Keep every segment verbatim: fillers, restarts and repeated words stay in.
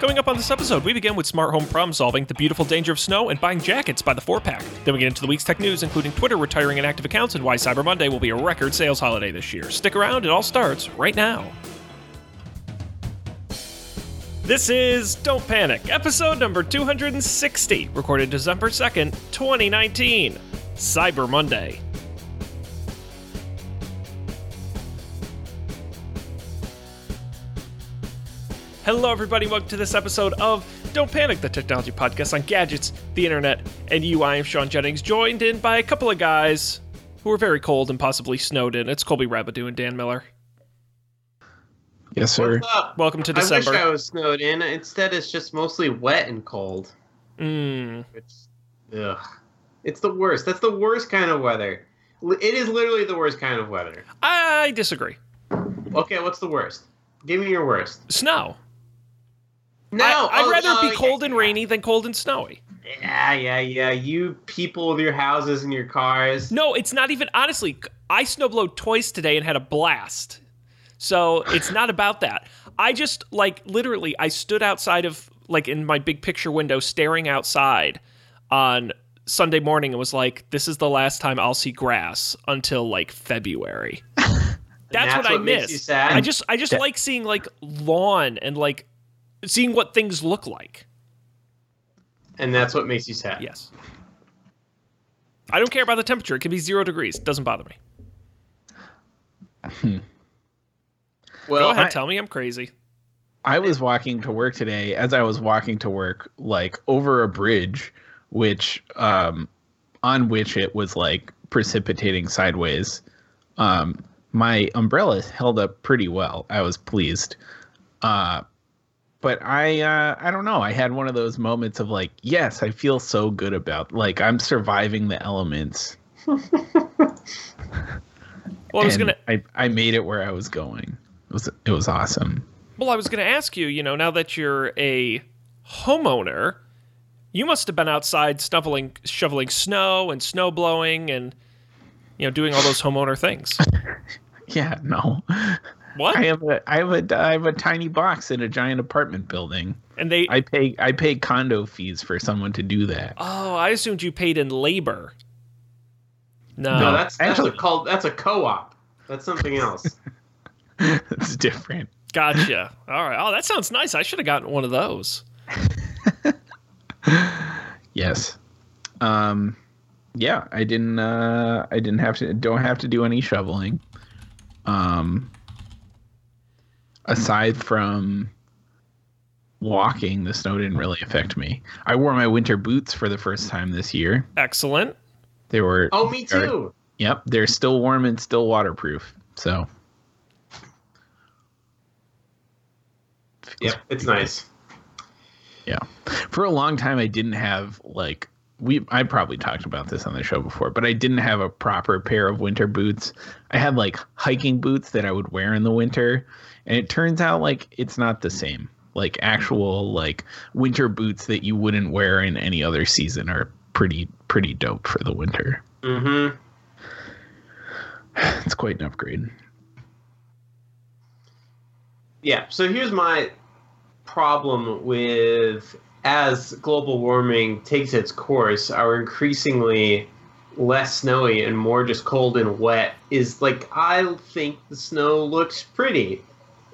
Coming up on this episode, we begin with smart home problem solving, the beautiful danger of snow, and buying jackets by the four-pack. Then we get into the week's tech news, including Twitter retiring inactive accounts and why Cyber Monday will be a record sales holiday this year. Stick around, it all starts right now. This is Don't Panic, episode number two hundred sixty, recorded December second, twenty nineteen, Cyber Monday. Hello everybody, welcome to this episode of Don't Panic, the technology podcast on gadgets, the internet, and you. I am Sean Jennings, joined in by a couple of guys who are very cold and possibly snowed in. It's Colby Rabideau and Dan Miller. Yes, sir. Welcome to December. I wish I was snowed in. Instead, it's just mostly wet and cold. Mm. It's, ugh. It's the worst. That's the worst kind of weather. It is literally the worst kind of weather. I disagree. Okay, what's the worst? Give me your worst. Snow. No. I, I'd oh, rather no, it be cold yeah, and rainy yeah. than cold and snowy. Yeah, yeah, yeah. You people with your houses and your cars. No, it's not even. Honestly, I snowblowed twice today and had a blast. So it's not about that. I just, like, literally, I stood outside of, like, in my big picture window staring outside on Sunday morning and was like, this is the last time I'll see grass until, like, February. that's, that's what, what I miss. I just, I just that- like seeing, like, lawn and, like, seeing what things look like. And that's what makes you sad. Yes. I don't care about the temperature. It can be zero degrees. It doesn't bother me. Hmm. Well, go ahead, I, tell me I'm crazy. I was walking to work today. As I was walking to work, like over a bridge, which um, on which it was like precipitating sideways, um, my umbrella held up pretty well. I was pleased. Uh, but I, uh, I don't know. I had one of those moments of like, yes, I feel so good about, like, I'm surviving the elements. well, I was gonna. I, I made it where I was going. It was, it was awesome. Well, I was going to ask you, you know, now that you're a homeowner, you must have been outside snuffling, shoveling snow and snow blowing and, you know, doing all those homeowner things. yeah, no. What? I have a I have a I have a tiny box in a giant apartment building. And they I pay I pay condo fees for someone to do that. Oh, I assumed you paid in labor. No, no that's that's actually, a called that's a co-op. That's something else. It's different. Gotcha. All right. Oh, that sounds nice. I should have gotten one of those. yes. Um, yeah, I didn't. Uh, I didn't have to. Don't have to do any shoveling. Um, aside from walking, the snow didn't really affect me. I wore my winter boots for the first time this year. Excellent. They were. Oh, me too. Yep, they're still warm and still waterproof. So. Yep, it's nice. Yeah. For a long time, I didn't have, like, we. I probably talked about this on the show before, but I didn't have a proper pair of winter boots. I had, like, hiking boots that I would wear in the winter, and it turns out, like, it's not the same. Like, actual, like, winter boots that you wouldn't wear in any other season are pretty, pretty dope for the winter. Mm-hmm. It's quite an upgrade. Yeah, so here's my problem with, as global warming takes its course, our increasingly less snowy and more just cold and wet is, like, I think the snow looks pretty.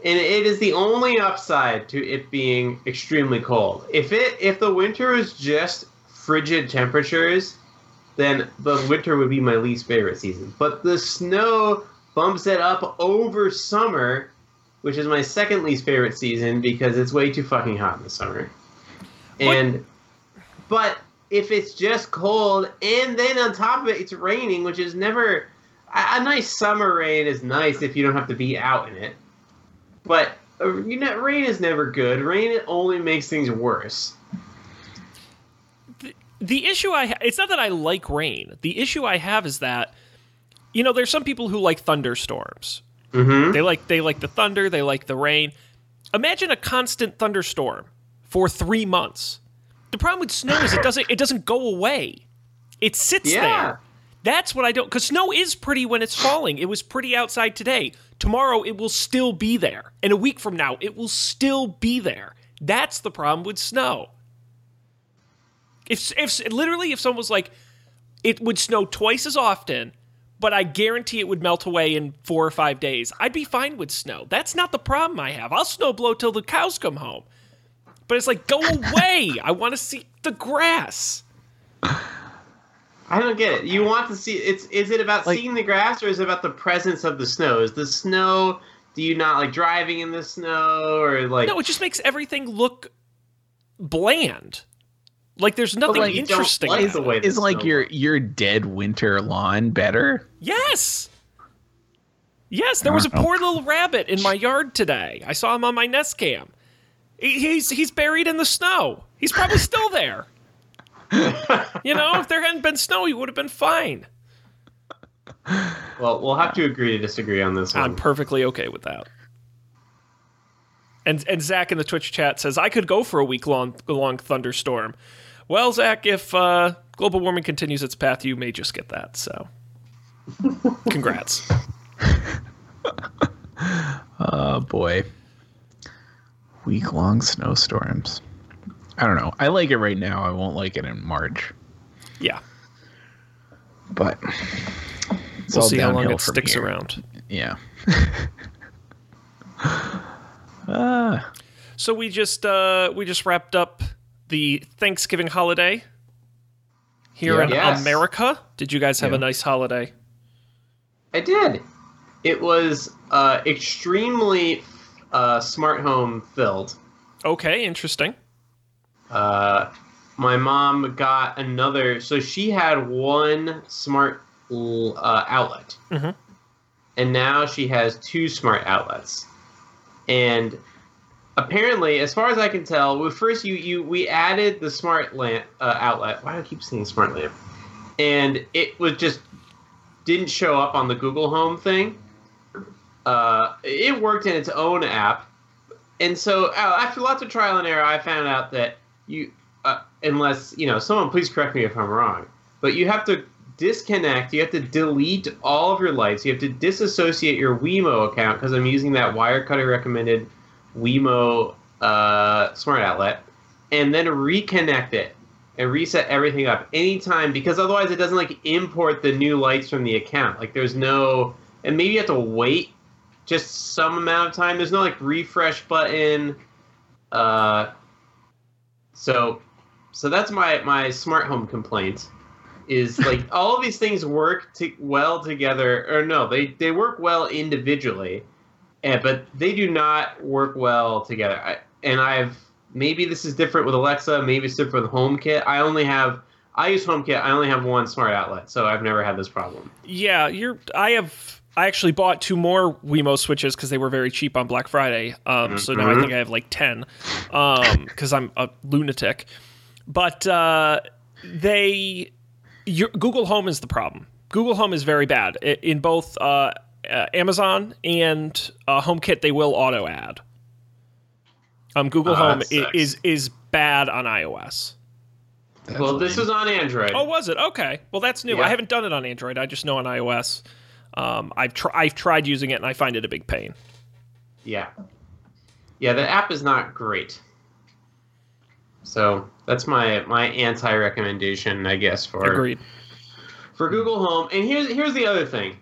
And it is the only upside to it being extremely cold. If it if the winter is just frigid temperatures, then the winter would be my least favorite season. But the snow bumps it up over summer, which is my second least favorite season because it's way too fucking hot in the summer. And, what? But if it's just cold and then on top of it, it's raining, which is never, a, a nice summer rain is nice if you don't have to be out in it. But uh, you know, rain is never good. Rain only makes things worse. The, the issue I, ha- it's not that I like rain. The issue I have is that, you know, there's some people who like thunderstorms. Mm-hmm. They like they like the thunder. They like the rain. Imagine a constant thunderstorm for three months. The problem with snow is it doesn't it doesn't go away. It sits yeah. there. That's what I don't. Because snow is pretty when it's falling. It was pretty outside today. Tomorrow it will still be there, and a week from now it will still be there. That's the problem with snow. If, if literally, if someone was like, it would snow twice as often, but I guarantee it would melt away in four or five days, I'd be fine with snow. That's not the problem I have. I'll snowblow till the cows come home. But it's like, go away. I want to see the grass. I don't get it. You want to see, it's, is it about like, seeing the grass, or is it about the presence of the snow? Is the snow, do you not like driving in the snow, or like? No, it just makes everything look bland. Like there's nothing like, interesting. Like, the way is like your, your dead winter lawn better? Yes. Yes. There was a poor little rabbit in my yard today. I saw him on my Nest Cam. He's, he's buried in the snow. He's probably still there. You know, if there hadn't been snow, he would have been fine. Well, we'll have to agree to disagree on this one. I'm perfectly okay with that. And and Zach in the Twitch chat says, I could go for a week-long long thunderstorm. Well, Zach, if uh, global warming continues its path, you may just get that. So, congrats. Oh, boy. Week-long snowstorms. I don't know. I like it right now. I won't like it in March. Yeah. But it's we'll all see how long it sticks here. Around. Yeah. uh. So we just uh, we just wrapped up the Thanksgiving holiday here yeah, in yes. America. Did you guys have yeah. a nice holiday? I did. It was uh, extremely uh, smart home filled. Okay, interesting. Uh, my mom got another, so she had one smart uh, outlet, mm-hmm. and now she has two smart outlets. And apparently, as far as I can tell, well, first you, you we added the smart lamp uh, outlet. Why do I keep saying smart lamp? And it was just didn't show up on the Google Home thing. Uh, it worked in its own app, and so after lots of trial and error, I found out that. You, uh, unless, you know, someone please correct me if I'm wrong, but you have to disconnect, you have to delete all of your lights, you have to disassociate your Wemo account, because I'm using that Wirecutter recommended Wemo uh, smart outlet, and then reconnect it and reset everything up anytime, because otherwise it doesn't, like, import the new lights from the account. Like, there's no, and maybe you have to wait just some amount of time. There's no, like, refresh button, uh... So, so that's my, my smart home complaint, is like all of these things work to, well together, or no, they, they work well individually, and, but they do not work well together. I, and I've, maybe this is different with Alexa, maybe it's different with HomeKit. I only have, I use HomeKit, I only have one smart outlet, so I've never had this problem. Yeah, you're, I have, I actually bought two more Wemo switches because they were very cheap on Black Friday. Um, mm-hmm. So now I think I have like ten because um, I'm a lunatic. But uh, they your, Google Home is the problem. Google Home is very bad. It, in both uh, uh, Amazon and uh, HomeKit, they will auto-add. Um, Google oh, Home is, is is bad on iOS. That's well, lame. This is on Android. Oh, was it? Okay. Well, that's new. Yeah. I haven't done it on Android. I just know on iOS. Um, I've, tr- I've tried using it, and I find it a big pain. Yeah. Yeah, the app is not great. So that's my, my anti-recommendation, I guess, for Agreed. for Google Home. And here's here's the other thing.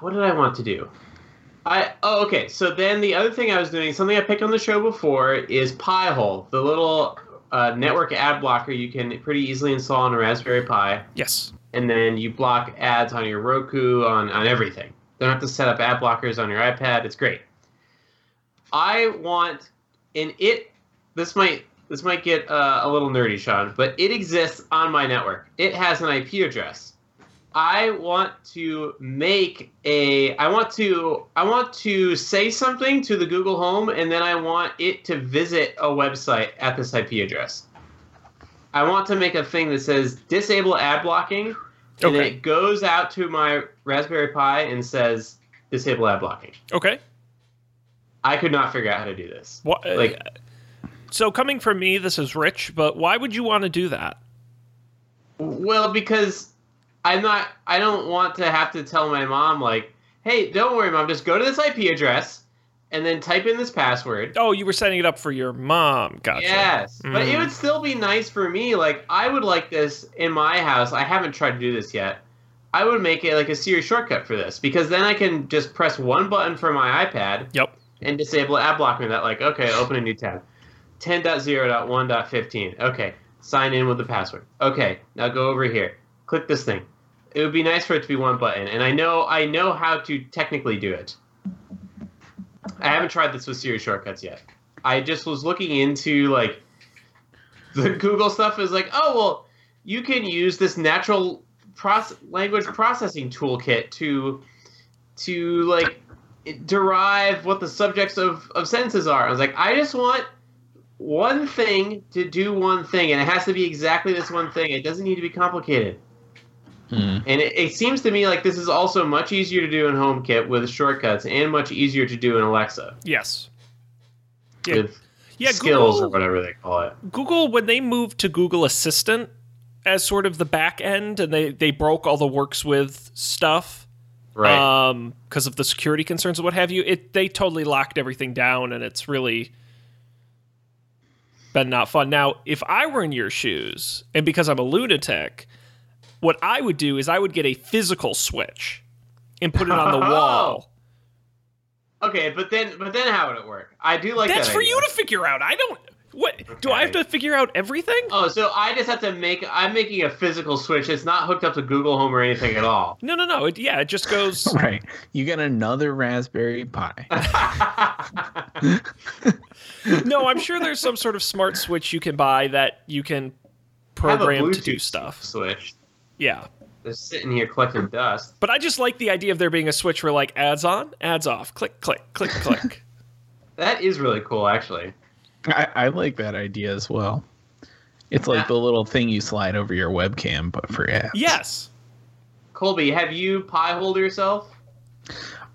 What did I want to do? I Oh, okay. So then the other thing I was doing, something I picked on the show before, is Pi-hole, the little uh, network ad blocker you can pretty easily install on a Raspberry Pi. Yes. And then you block ads on your Roku, on, on everything. Don't have to set up ad blockers on your iPad. It's great. I want, and it, this might this might get uh, a little nerdy, Sean, but it exists on my network. It has an I P address. I want to make a, I want to, I want to say something to the Google Home, and then I want it to visit a website at this I P address. I want to make a thing that says disable ad blocking, and okay. then it goes out to my Raspberry Pi and says disable ad blocking. Okay. I could not figure out how to do this. What, like, so coming from me, this is Rich, but why would you want to do that? Well, because I'm not. I don't want to have to tell my mom, like, hey, don't worry, Mom, just go to this I P address, and then type in this password. Oh, you were setting it up for your mom. Gotcha. Yes. Mm. But it would still be nice for me. Like, I would like this in my house. I haven't tried to do this yet. I would make it like a Siri shortcut for this, because then I can just press one button for my iPad. Yep. And disable ad blocking that. Like, okay, open a new tab. ten dot zero dot one dot fifteen. Okay. Sign in with the password. Okay. Now go over here. Click this thing. It would be nice for it to be one button. And I know I know how to technically do it. I haven't tried this with Siri shortcuts yet. I just was looking into, like, the Google stuff is like, oh, well, you can use this natural proce- language processing toolkit to, to like, derive what the subjects of, of sentences are. I was like, I just want one thing to do one thing, and it has to be exactly this one thing. It doesn't need to be complicated. Hmm. And it, it seems to me like this is also much easier to do in HomeKit with shortcuts, and much easier to do in Alexa. Yes. Yeah. With yeah, skills Google, or whatever they call it. Google, when they moved to Google Assistant as sort of the back end, and they, they broke all the works with stuff, right? Um, because of the security concerns and what have you, it they totally locked everything down, and it's really been not fun. Now, if I were in your shoes, and because I'm a lunatic, what I would do is I would get a physical switch and put it on the wall. Okay, but then but then how would it work? I do like That's that. That's for idea. You to figure out. I don't... What okay. Do I have to figure out everything? Oh, so I just have to make... I'm making a physical switch. It's not hooked up to Google Home or anything at all. No, no, no. It, yeah, it just goes... Right. You get another Raspberry Pi. No, I'm sure there's some sort of smart switch you can buy that you can program to do stuff. Switch. Yeah. They're sitting here collecting dust. But I just like the idea of there being a switch where, like, ads on, ads off, click, click, click, click. That is really cool, actually. I, I like that idea as well. It's like yeah. the little thing you slide over your webcam, but for ads. Yes. Colby, have you pie-holed yourself?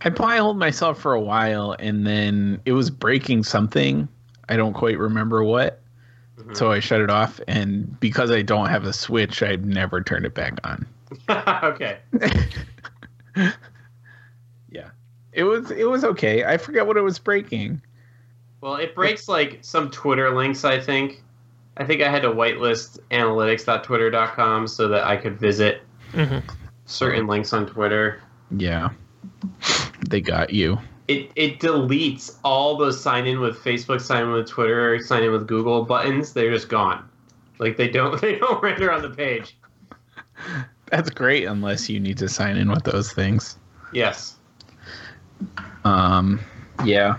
I pie-holed myself for a while, and then it was breaking something. I don't quite remember what. Mm-hmm. So I shut it off, and because I don't have a switch, I never turned it back on. Okay. Yeah. It was it was okay. I forgot what it was breaking. Well, it breaks like some Twitter links, I think. I think I had to whitelist analytics dot twitter dot com so that I could visit mm-hmm. certain links on Twitter. Yeah. They got you. It it deletes all those sign in with Facebook, sign in with Twitter, sign in with Google buttons. They're just gone. Like they don't they don't render on the page. That's great, unless you need to sign in with those things. Yes. Um. Yeah.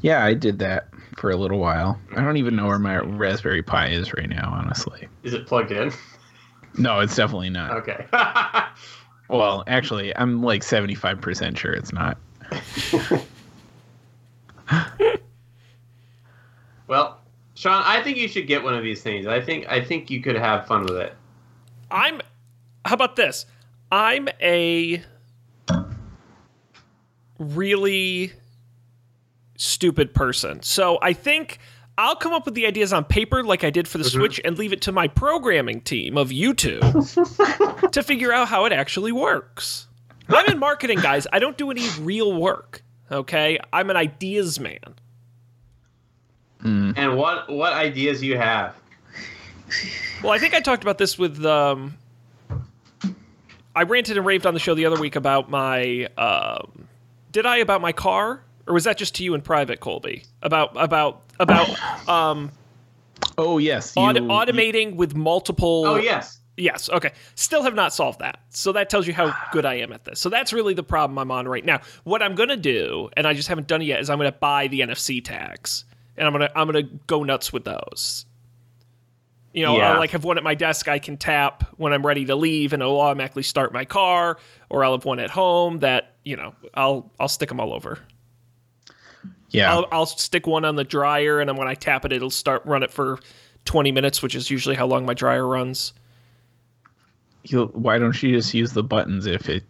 Yeah, I did that for a little while. I don't even know where my Raspberry Pi is right now, honestly. Is it plugged in? No, it's definitely not. Okay. Well, actually, I'm like seventy-five percent sure it's not. Well, Sean, I think you should get one of these things. I think I think you could have fun with it. I'm how about this? I'm a really stupid person. So I think I'll come up with the ideas on paper like I did for the mm-hmm. Switch and leave it to my programming team of YouTube to figure out how it actually works. I'm in marketing, guys. I don't do any real work, okay? I'm an ideas man. Mm. And what what ideas you have? Well, I think I talked about this with... Um, I ranted and raved on the show the other week about my... Um, did I about my car? Or was that just to you in private, Colby? About... about about. Um, oh, yes. You, auto- automating you... with multiple... Oh, yes. Yes, okay. Still have not solved that. So that tells you how good I am at this. So that's really the problem I'm on right now. What I'm going to do, and I just haven't done it yet, is I'm going to buy the N F C tags. And I'm going to I'm going to go nuts with those. You know, yeah. I'll like have one at my desk I can tap when I'm ready to leave and it'll automatically start my car, or I'll have one at home that, you know, I'll I'll stick them all over. Yeah. I'll, I'll stick one on the dryer, and then when I tap it, it'll start run it for twenty minutes, which is usually how long my dryer runs. You'll, why don't you just use the buttons if it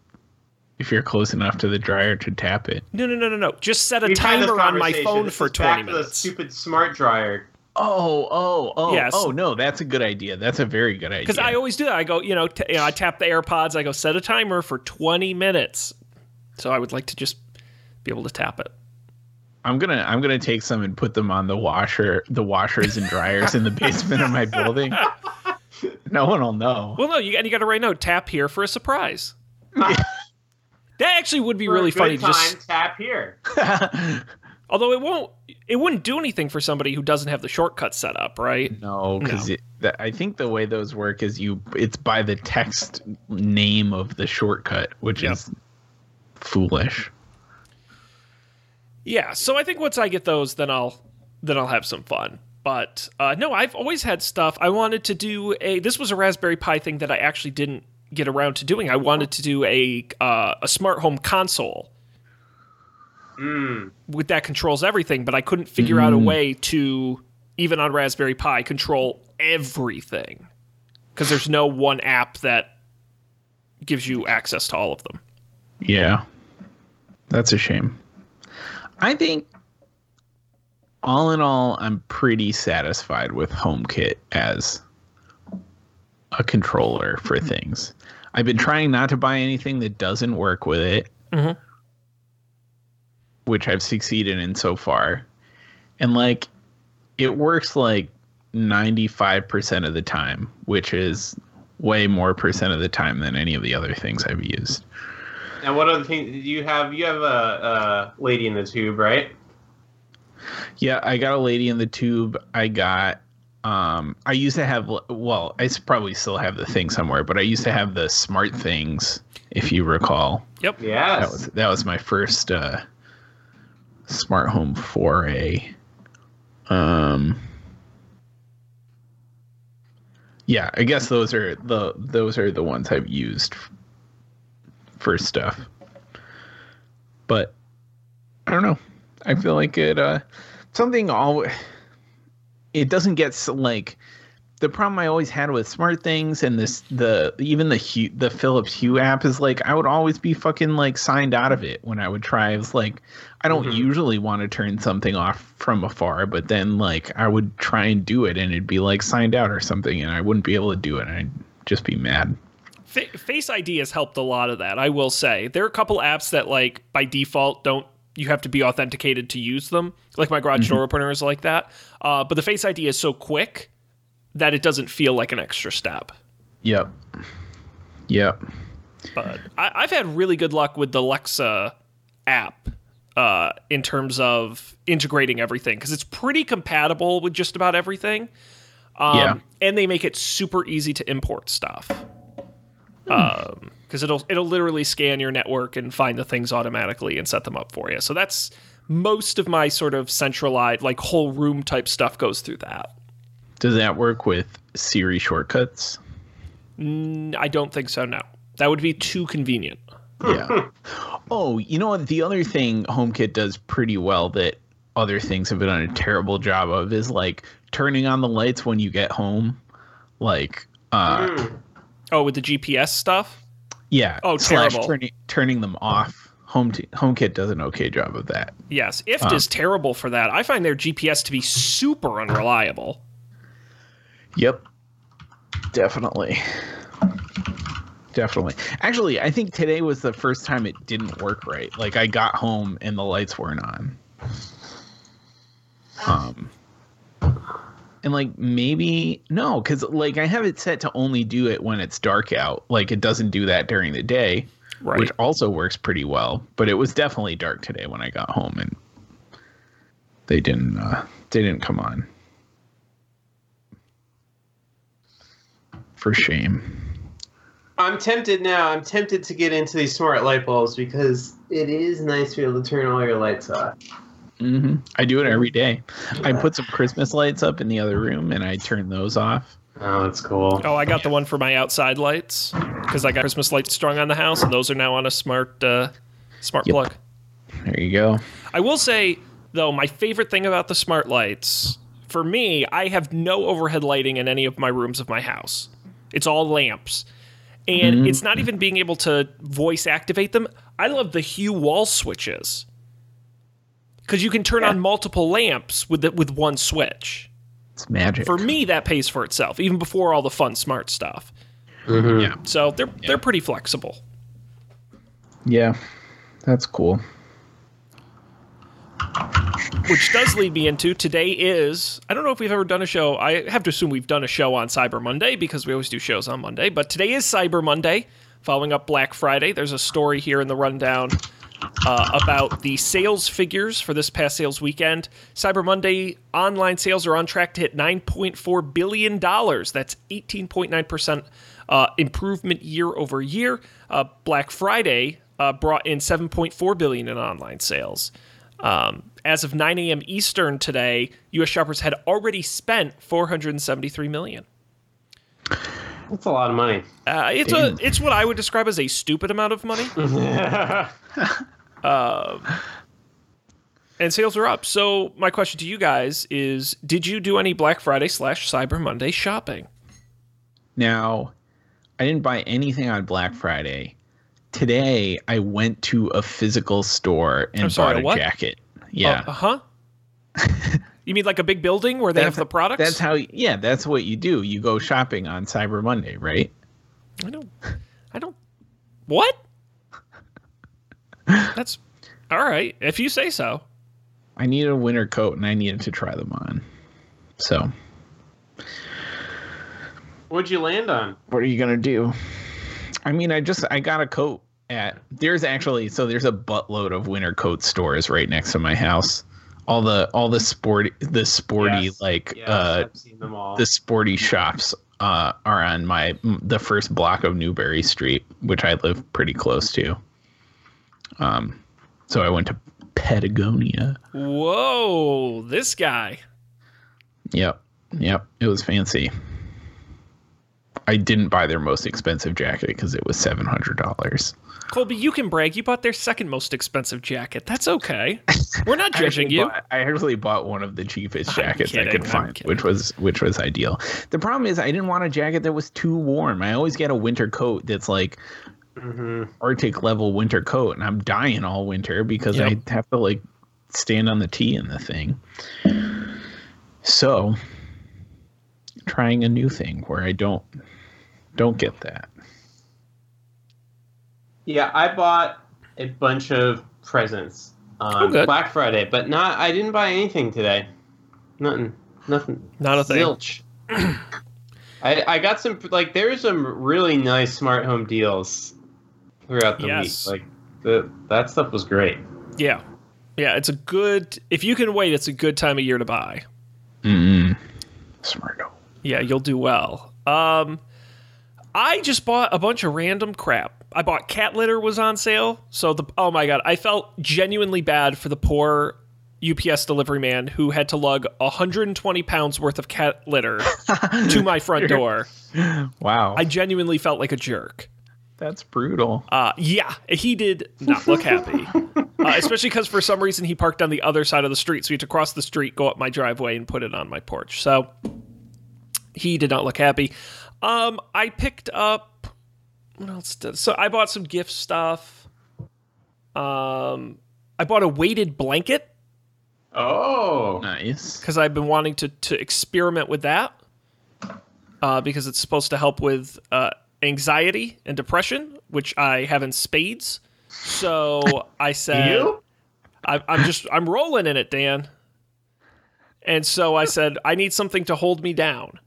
if you're close enough to the dryer to tap it? No, no, no, no, no. Just set a We've timer on my phone this for twenty back minutes. To the stupid smart dryer. Oh, oh, oh, yes. oh! No, that's a good idea. That's a very good idea. Because I always do that. I go, you know, t- you know, I tap the AirPods. I go set a timer for twenty minutes. So I would like to just be able to tap it. I'm gonna I'm gonna take some and put them on the washer, the washers and dryers in the basement of my building. No one will know. Well, no, you and you got to write no tap here for a surprise. That actually would be for really a good funny. Time, just tap here. Although it won't, it wouldn't do anything for somebody who doesn't have the shortcut set up, right? No, because no. I think the way those work is you. It's by the text name of the shortcut, which yep. is foolish. Yeah, so I think once I get those, then I'll then I'll have some fun. But uh, no, I've always had stuff. I wanted to do a. This was a Raspberry Pi thing that I actually didn't get around to doing. I wanted to do a uh, a smart home console. Mm. With that controls everything, but I couldn't figure mm. out a way to, even on Raspberry Pi, control everything. Because there's no one app that gives you access to all of them. Yeah. That's a shame. I think, all in all, I'm pretty satisfied with HomeKit as a controller for things. I've been trying not to buy anything that doesn't work with it. Mm-hmm. Which I've succeeded in so far. And like it works like ninety-five percent of the time, which is way more percent of the time than any of the other things I've used. Now, what other things do you have? You have a, a lady in the tube, right? Yeah, I got a lady in the tube. I got um I used to have well, I probably still have the thing somewhere, but I used to have the SmartThings, if you recall. Yep. Yeah. That was that was my first uh smart home foray. Um, yeah, I guess those are the those are the ones I've used for stuff. But I don't know. I feel like it. Uh, something always. It doesn't get like the problem I always had with SmartThings and this the even the Hue, the Philips Hue app is like I would always be fucking like signed out of it when I would try. I was like. I don't mm-hmm. usually want to turn something off from afar, but then like I would try and do it and it'd be like signed out or something and I wouldn't be able to do it. And I'd just be mad. F- Face I D has helped a lot of that. I will say there are a couple apps that like by default don't, you have to be authenticated to use them. Like my garage mm-hmm. door opener is like that. Uh, but the Face I D is so quick that it doesn't feel like an extra step. Yep. Yep. But I- I've had really good luck with the Alexa app. Uh, in terms of integrating everything, because it's pretty compatible with just about everything. Um, yeah. And they make it super easy to import stuff. Because um, it'll it'll literally scan your network and find the things automatically and set them up for you. So that's most of my sort of centralized, like whole room type stuff goes through that. Does that work with Siri shortcuts? Mm, I don't think so, no. That would be too convenient. Yeah. Oh, you know what? The other thing HomeKit does pretty well that other things have been on a terrible job of is like turning on the lights when you get home. Like, uh, mm. oh, with the G P S stuff. Yeah. Oh, slash terrible. Turning, turning them off. Home t- HomeKit does an okay job of that. Yes. I F T um, is terrible for that. I find their G P S to be super unreliable. Yep. Definitely. Definitely. Actually, I think today was the first time it didn't work right. Like I got home and the lights weren't on. Um, and like maybe no, because like I have it set to only do it when it's dark out. Like it doesn't do that during the day, right. Which also works pretty well. But it was definitely dark today when I got home, and they didn't. Uh, they didn't come on. For shame. I'm tempted now. I'm tempted to get into these smart light bulbs because it is nice to be able to turn all your lights off. Mm-hmm. I do it every day. Yeah. I put some Christmas lights up in the other room and I turn those off. Oh, that's cool. Oh, I got the one for my outside lights because I got Christmas lights strung on the house and those are now on a smart, uh, smart yep. plug. There you go. I will say, though, my favorite thing about the smart lights, for me, I have no overhead lighting in any of my rooms of my house. It's all lamps. And it's not even being able to voice activate them. I love the Hue wall switches. Because you can turn yeah. on multiple lamps with the, with one switch. It's magic. For me, that pays for itself, even before all the fun smart stuff. Mm-hmm. Yeah. So they're yeah. they're pretty flexible. Yeah, that's cool. which does lead me into today is, I don't know if we've ever done a show. I have to assume we've done a show on Cyber Monday because we always do shows on Monday. But today is Cyber Monday, following up Black Friday. There's a story here in the rundown uh, about the sales figures for this past sales weekend. Cyber Monday online sales are on track to hit nine point four billion dollars. That's eighteen point nine percent uh, improvement year over year. Uh, Black Friday uh, brought in seven point four billion dollars in online sales. Um, as of nine a.m. Eastern today, U S shoppers had already spent four hundred seventy-three million dollars. That's a lot of money. Uh, it's a, it's what I would describe as a stupid amount of money. um, and sales are up. So my question to you guys is, did you do any Black Friday slash Cyber Monday shopping? Now, I didn't buy anything on Black Friday. Today, I went to a physical store and sorry, bought a what? jacket. Yeah. Uh huh. You mean like a big building where they that's, have the products? That's how. Yeah, that's what you do. You go shopping on Cyber Monday, right? I don't. I don't. What? That's all right if you say so. I need a winter coat, and I needed to try them on. So, what'd you land on? What are you gonna do? I mean, I just, I got a coat at, there's actually, so there's a buttload of winter coat stores right next to my house. All the, all the sporty, the sporty, yes. like, yes, uh, I've seen them all. The sporty shops, uh, are on my, the first block of Newberry Street, which I live pretty close to. Um, so I went to Patagonia. Whoa, this guy. Yep. Yep. It was fancy. I didn't buy their most expensive jacket because it was seven hundred dollars. Colby, you can brag. You bought their second most expensive jacket. That's okay. We're not judging I you. Bought, I actually bought one of the cheapest jackets kidding, I could I'm find, kidding. which was which was ideal. The problem is I didn't want a jacket that was too warm. I always get a winter coat that's like mm-hmm. Arctic level winter coat, and I'm dying all winter because yep. I have to like stand on the tee in the thing. So trying a new thing where I don't... Don't get that. Yeah, I bought a bunch of presents on oh, Black Friday, but not. I didn't buy anything today. Nothing. Nothing. Not a thing. Zilch. I, I got some, like, there's some really nice smart home deals throughout the yes. week. Like, the, that stuff was great. Yeah. Yeah, it's a good, if you can wait, it's a good time of year to buy. Mm-hmm. Smart home. Yeah, you'll do well. Um... I just bought a bunch of random crap. I bought cat litter was on sale. So, the oh my God, I felt genuinely bad for the poor U P S delivery man who had to lug one hundred twenty pounds worth of cat litter to my front door. Wow. I genuinely felt like a jerk. That's brutal. Uh, yeah, he did not look happy, uh, especially because for some reason he parked on the other side of the street. So, he had to cross the street, go up my driveway, and put it on my porch. So, he did not look happy. Um, I picked up, what else did, so I bought some gift stuff. Um, I bought a weighted blanket. Oh, nice. Cause I've been wanting to, to experiment with that, uh, because it's supposed to help with, uh, anxiety and depression, which I have in spades. So I said, you? I, I'm just, I'm rolling in it, Dan. And so I said, I need something to hold me down.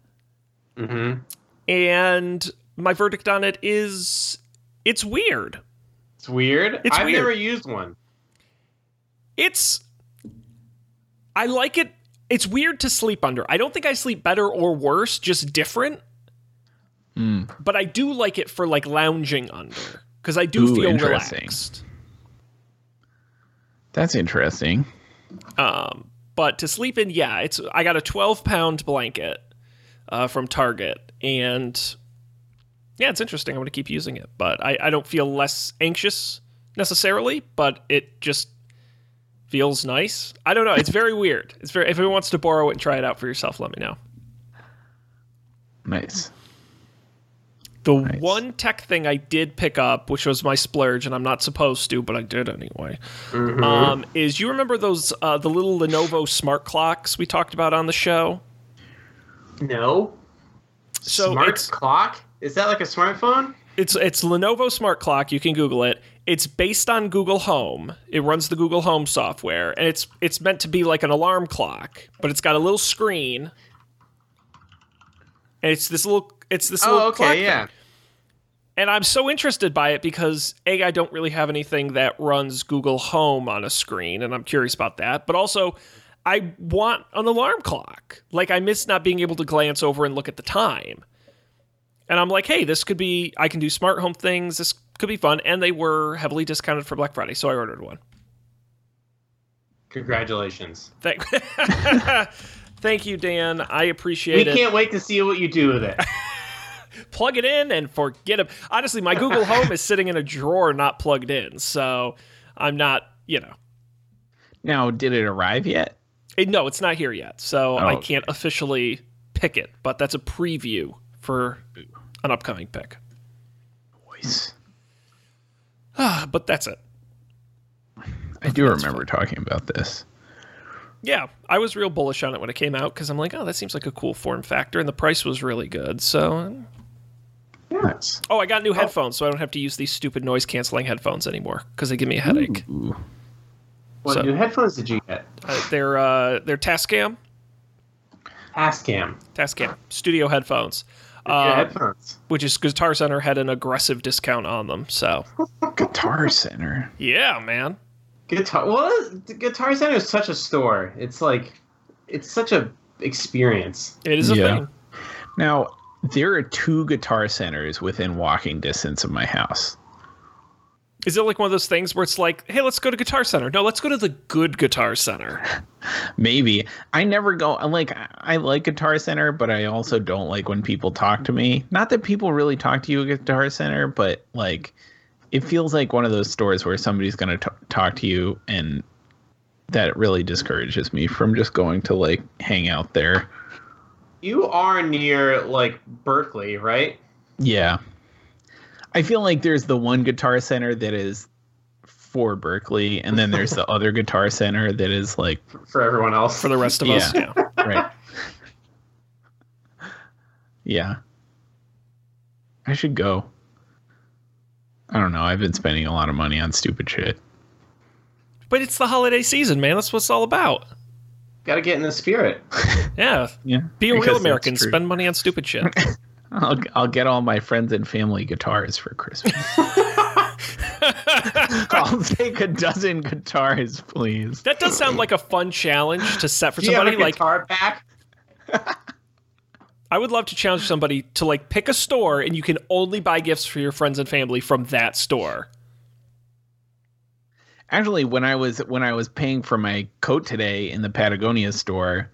Mm-hmm. And my verdict on it is, it's weird. It's weird? It's I've weird. never used one. It's, I like it. It's weird to sleep under. I don't think I sleep better or worse, just different. Mm. But I do like it for like lounging under, because I do Ooh, feel relaxed. That's interesting. Um, but to sleep in, yeah, it's. I got a twelve pound blanket. Uh, from Target, and yeah, it's interesting. I'm going to keep using it, but I, I don't feel less anxious necessarily, but it just feels nice. I don't know. It's very weird. It's very, if anyone wants to borrow it and try it out for yourself, let me know. Nice. The nice. one tech thing I did pick up, which was my splurge, and I'm not supposed to, but I did anyway, mm-hmm. um, is you remember those, uh, the little Lenovo Smart Clocks we talked about on the show? No. So smart clock? Is that like a smartphone? It's it's Lenovo Smart Clock. You can Google it. It's based on Google Home. It runs the Google Home software, and it's it's meant to be like an alarm clock, but it's got a little screen. And it's this little it's this oh, little okay, clock yeah. thing. And I'm so interested by it because A, I don't really have anything that runs Google Home on a screen, and I'm curious about that. But also, I want an alarm clock. Like, I miss not being able to glance over and look at the time. And I'm like, hey, this could be, I can do smart home things. This could be fun. And they were heavily discounted for Black Friday, so I ordered one. Congratulations. Thank, Thank you, Dan. I appreciate it. We can't wait to see what you do with it. Plug it in and forget it. Honestly, my Google Home is sitting in a drawer not plugged in, so I'm not, you know. Now, did it arrive yet? It, no, it's not here yet, so oh, I can't okay. officially pick it, but that's a preview for an upcoming pick. Boys. But that's it. I do that's remember fun. talking about this. Yeah, I was real bullish on it when it came out because I'm like, oh, that seems like a cool form factor, and the price was really good, so... Yes. Oh, I got new headphones, oh. so I don't have to use these stupid noise-canceling headphones anymore because they give me a headache. Ooh. What so, new headphones did you get? Uh, they're uh, they're Tascam. Tascam. Tascam. Studio headphones. Uh, headphones. Which is Guitar Center had an aggressive discount on them. So. Guitar Center. Yeah, man. Guitar. Well, Guitar Center is such a store. It's like, it's such a experience. It is a yeah. thing. Now. There are two Guitar Centers within walking distance of my house. Is it like one of those things where it's like, hey, let's go to Guitar Center? No, let's go to the good Guitar Center. Maybe. I never go. Like, I like Guitar Center, but I also don't like when people talk to me. Not that people really talk to you at Guitar Center, but like, it feels like one of those stores where somebody's going to talk to you, and that really discourages me from just going to like hang out there. You are near, like, Berkeley, right? Yeah. I feel like there's the one Guitar Center that is for Berkeley, and then there's the other Guitar Center that is, like... For everyone else. For the rest of yeah. us. Yeah. Right. Yeah. I should go. I don't know. I've been spending a lot of money on stupid shit. But it's the holiday season, man. That's what it's all about. Got to get in the spirit. Yeah. yeah Be a real American. Spend money on stupid shit. I'll I'll get all my friends and family guitars for Christmas. I'll take a dozen guitars, please. That does sound like a fun challenge to set for Do somebody. You have a guitar like back? I would love to challenge somebody to like pick a store and you can only buy gifts for your friends and family from that store. Actually, when I was when I was paying for my coat today in the Patagonia store,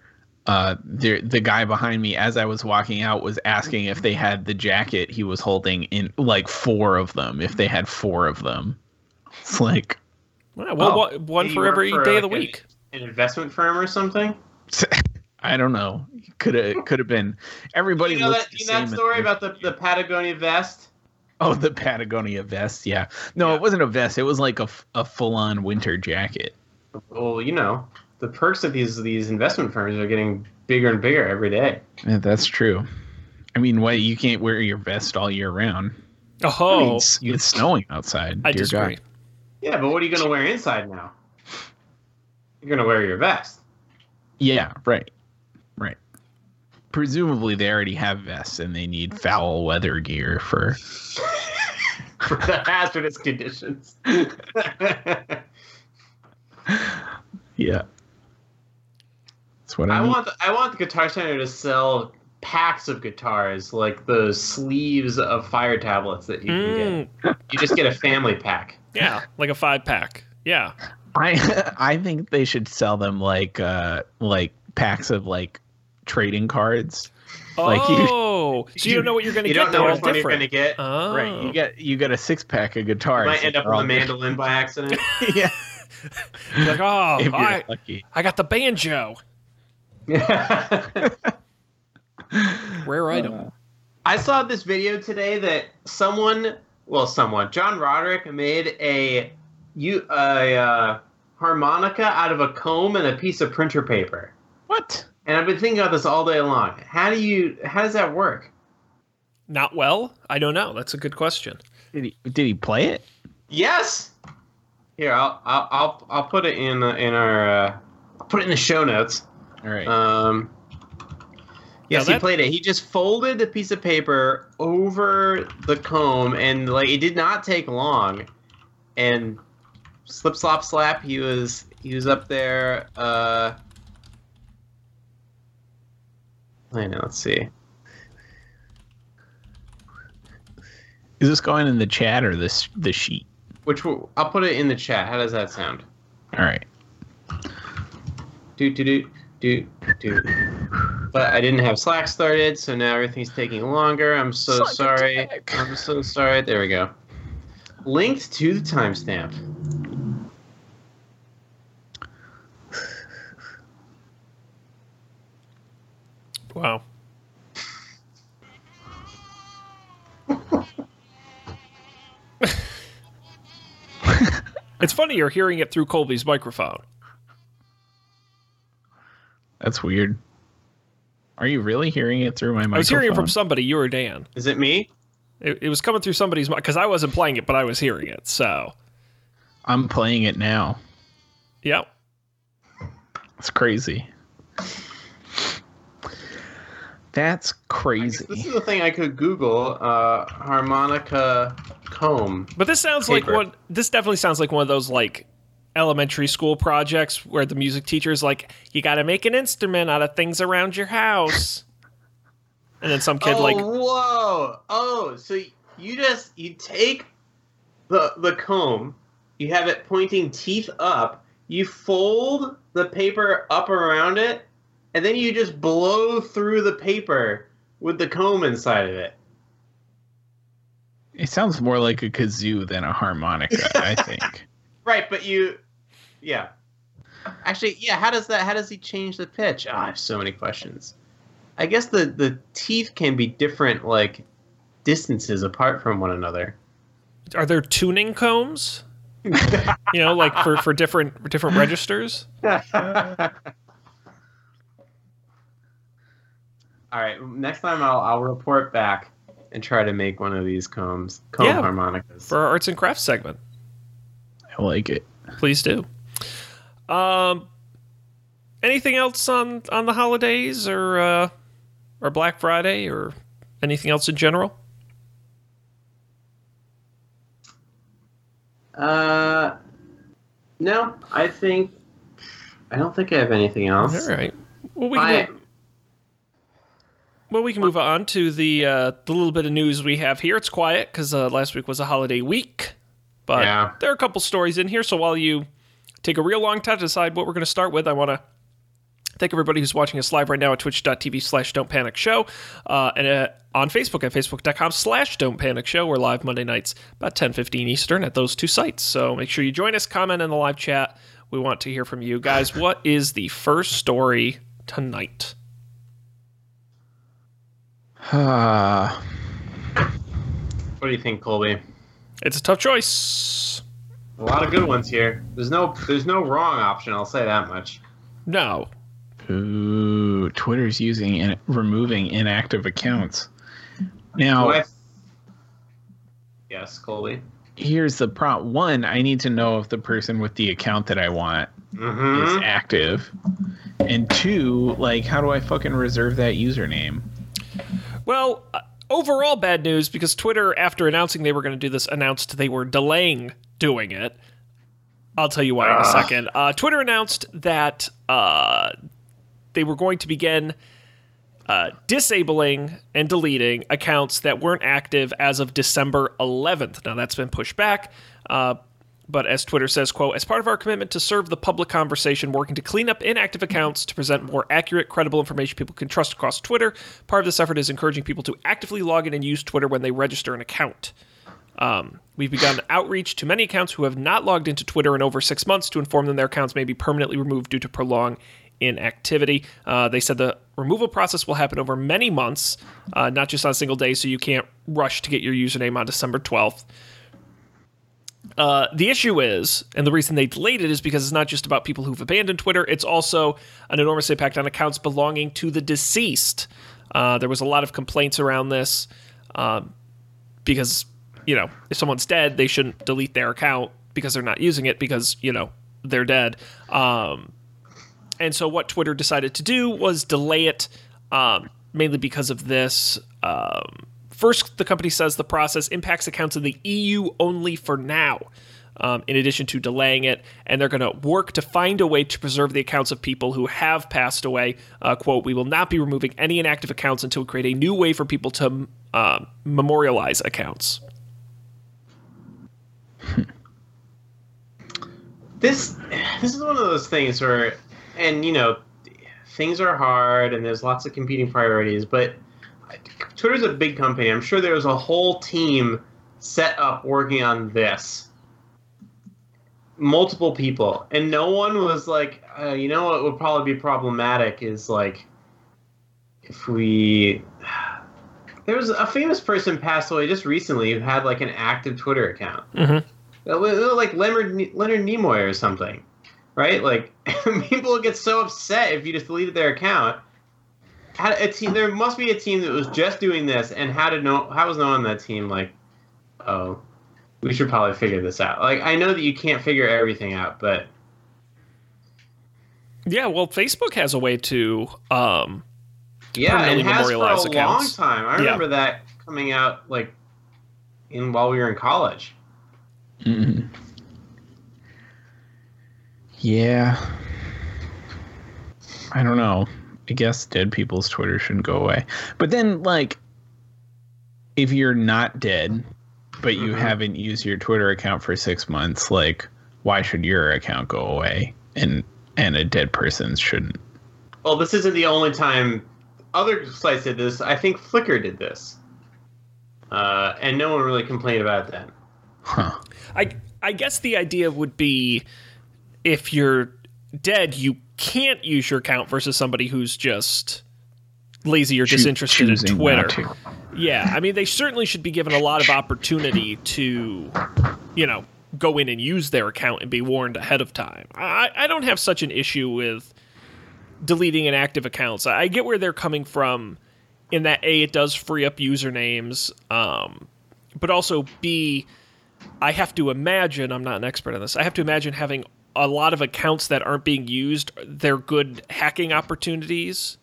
uh, the the guy behind me, as I was walking out, was asking if they had the jacket he was holding in, like four of them. If they had four of them, it's like, well, well oh, one for every for day like of the a, week. An investment firm or something. I don't know. Could have could have been everybody. You know that you know that story about the, the Patagonia vest. Oh, the Patagonia vest, yeah. No, yeah. It wasn't a vest. It was like a, a full-on winter jacket. Well, you know, the perks of these these investment firms are getting bigger and bigger every day. Yeah, that's true. I mean, why you can't wear your vest all year round. Oh. I mean, it's, it's snowing outside. I dear disagree. God. Yeah, but what are you going to wear inside now? You're going to wear your vest. Yeah, right. Right. Presumably they already have vests and they need foul weather gear for for the hazardous conditions. Yeah. That's what I, I want the, I want the Guitar Center to sell packs of guitars, like the sleeves of fire tablets that you mm. can get. You just get a family pack. Yeah, like a five pack. Yeah. I I think they should sell them like uh like packs of like trading cards. Oh, like you, so you don't know what you're going to get. You don't know what you're going to get. Oh. Right. You get you got a six pack of guitars. You might end up with a mandolin by accident. Yeah. You're like, oh, if I, lucky. I got the banjo. Rare item. Uh, I saw this video today that someone, well, someone, John Roderick made a you a uh, harmonica out of a comb and a piece of printer paper. What? And I've been thinking about this all day long. How do you? How does that work? Not well. I don't know. That's a good question. Did he? Did he play it? Yes. Here, I'll I'll I'll, I'll put it in uh, in our uh, I'll put it in the show notes. All right. Um. Yes, he played it. He just folded the piece of paper over the comb, and like it did not take long. And slip, slop, slap. He was he was up there. Uh, I know. Let's see. Is this going in the chat or this the sheet? Which will, I'll put it in the chat. How does that sound? All right. Do do do do do. But I didn't have Slack started, so now everything's taking longer. I'm so Slack sorry. Attack. I'm so sorry. There we go. Linked to the timestamp. Wow. It's funny you're hearing it through Colby's microphone. That's weird. Are you really hearing it through my microphone? I was hearing it from somebody, you or Dan. Is it me? It, it was coming through somebody's microphone, because I wasn't playing it, but I was hearing it, so. I'm playing it now. Yep. It's crazy. That's crazy. This is the thing I could Google, uh, harmonica comb. But this sounds paper. like one, this definitely sounds like one of those, like, elementary school projects where the music teacher is like, you got to make an instrument out of things around your house. And then some kid oh, like, whoa. Oh, so you just, you take the the comb, you have it pointing teeth up, you fold the paper up around it, and then you just blow through the paper with the comb inside of it. It sounds more like a kazoo than a harmonica, I think. Right, but you, yeah. Actually, yeah. How does that? How does he change the pitch? Oh, I have so many questions. I guess the, the teeth can be different, like distances apart from one another. Are there tuning combs? You know, like for, for different for different registers. All right. Next time, I'll I'll report back and try to make one of these combs, comb yeah, harmonicas for our arts and crafts segment. I like it. Please do. Um, anything else on, on the holidays or uh, or Black Friday or anything else in general? Uh, no. I think I don't think I have anything else. All right. Well, we can, I, move, well, we can move on to the uh, the little bit of news we have here. It's quiet because uh, last week was a holiday week. But yeah. There are a couple stories in here, so while you take a real long time to decide what we're going to start with, I want to thank everybody who's watching us live right now at twitch.tv slash Don't Panic Show, uh, and uh, on Facebook at facebook.com slash Don't Panic Show. We're live Monday nights about ten fifteen Eastern at those two sites, so make sure you join us, comment in the live chat. We want to hear from you. Guys, what is the first story tonight? Uh, what do you think, Colby? It's a tough choice. A lot of good ones here. There's no there's no wrong option, I'll say that much. No. Ooh, Twitter's using and removing inactive accounts. Now, I... Yes, Colby? Here's the problem. One, I need to know if the person with the account that I want mm-hmm. is active. And two, like, how do I fucking reserve that username? Well... Uh... Overall bad news, because Twitter, after announcing they were going to do this, announced they were delaying doing it. I'll tell you why uh. in a second. Uh, Twitter announced that uh, they were going to begin uh, disabling and deleting accounts that weren't active as of December eleventh. Now, that's been pushed back, uh, but as Twitter says, quote, as part of our commitment to serve the public conversation, working to clean up inactive accounts to present more accurate, credible information people can trust across Twitter, part of this effort is encouraging people to actively log in and use Twitter when they register an account. Um, we've begun outreach to many accounts who have not logged into Twitter in over six months to inform them their accounts may be permanently removed due to prolonged inactivity. Uh, they said the removal process will happen over many months, uh, not just on a single day, so you can't rush to get your username on December twelfth. Uh, the issue is, and the reason they delayed it is because it's not just about people who've abandoned Twitter, it's also an enormous impact on accounts belonging to the deceased. Uh, there was a lot of complaints around this um, because you know, if someone's dead, they shouldn't delete their account because they're not using it because, you know, they're dead. Um, and so what Twitter decided to do was delay it, um, mainly because of this. Um, first, the company says the process impacts accounts in the E U only for now, um, in addition to delaying it. And they're going to work to find a way to preserve the accounts of people who have passed away. Uh, quote, we will not be removing any inactive accounts until we create a new way for people to uh, memorialize accounts. This this is one of those things where, and you know, things are hard and there's lots of competing priorities, but Twitter's a big company. I'm sure there was a whole team set up working on this. Multiple people. And no one was like, uh, you know what would probably be problematic is like, if we... There was a famous person passed away just recently who had like an active Twitter account. Mm-hmm. Like Leonard Leonard Nimoy or something, right? Like people get so upset if you just deleted their account. Had a team, there must be a team that was just doing this, and how did no? How was no one on that team like, oh, we should probably figure this out. Like I know that you can't figure everything out, but yeah, well, Facebook has a way to um, yeah, it has for a accounts. long time. I remember yeah. that coming out like in while we were in college. Mm-hmm. Yeah, I don't know. I guess dead people's Twitter shouldn't go away. But then, like, if you're not dead, but you mm-hmm. haven't used your Twitter account for six months, like, why should your account go away? And and a dead person shouldn't. Well, this isn't the only time other sites did this. I think Flickr did this, uh, and no one really complained about that. Huh. I I guess the idea would be if you're dead, you can't use your account versus somebody who's just lazy or Cho- disinterested in Twitter. Yeah, I mean, they certainly should be given a lot of opportunity to, you know, go in and use their account and be warned ahead of time. I, I don't have such an issue with deleting inactive accounts. I get where they're coming from in that, A, it does free up usernames, um, but also, B, I have to imagine, I'm not an expert on this, I have to imagine having a lot of accounts that aren't being used, they're good hacking opportunities.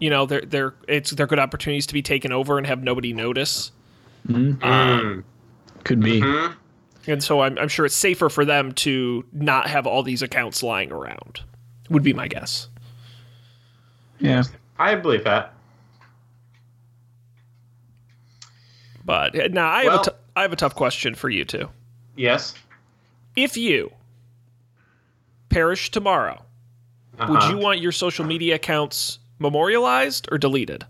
You know, they're, they're, it's, they're good opportunities to be taken over and have nobody notice. Mm-hmm. Um, Could be. Mm-hmm. And so I'm, I'm sure it's safer for them to not have all these accounts lying around, would be my guess. Yeah. I believe that. But now I well, have a t- I have a tough question for you two. Yes. If you perish tomorrow, uh-huh. would you want your social media accounts memorialized or deleted?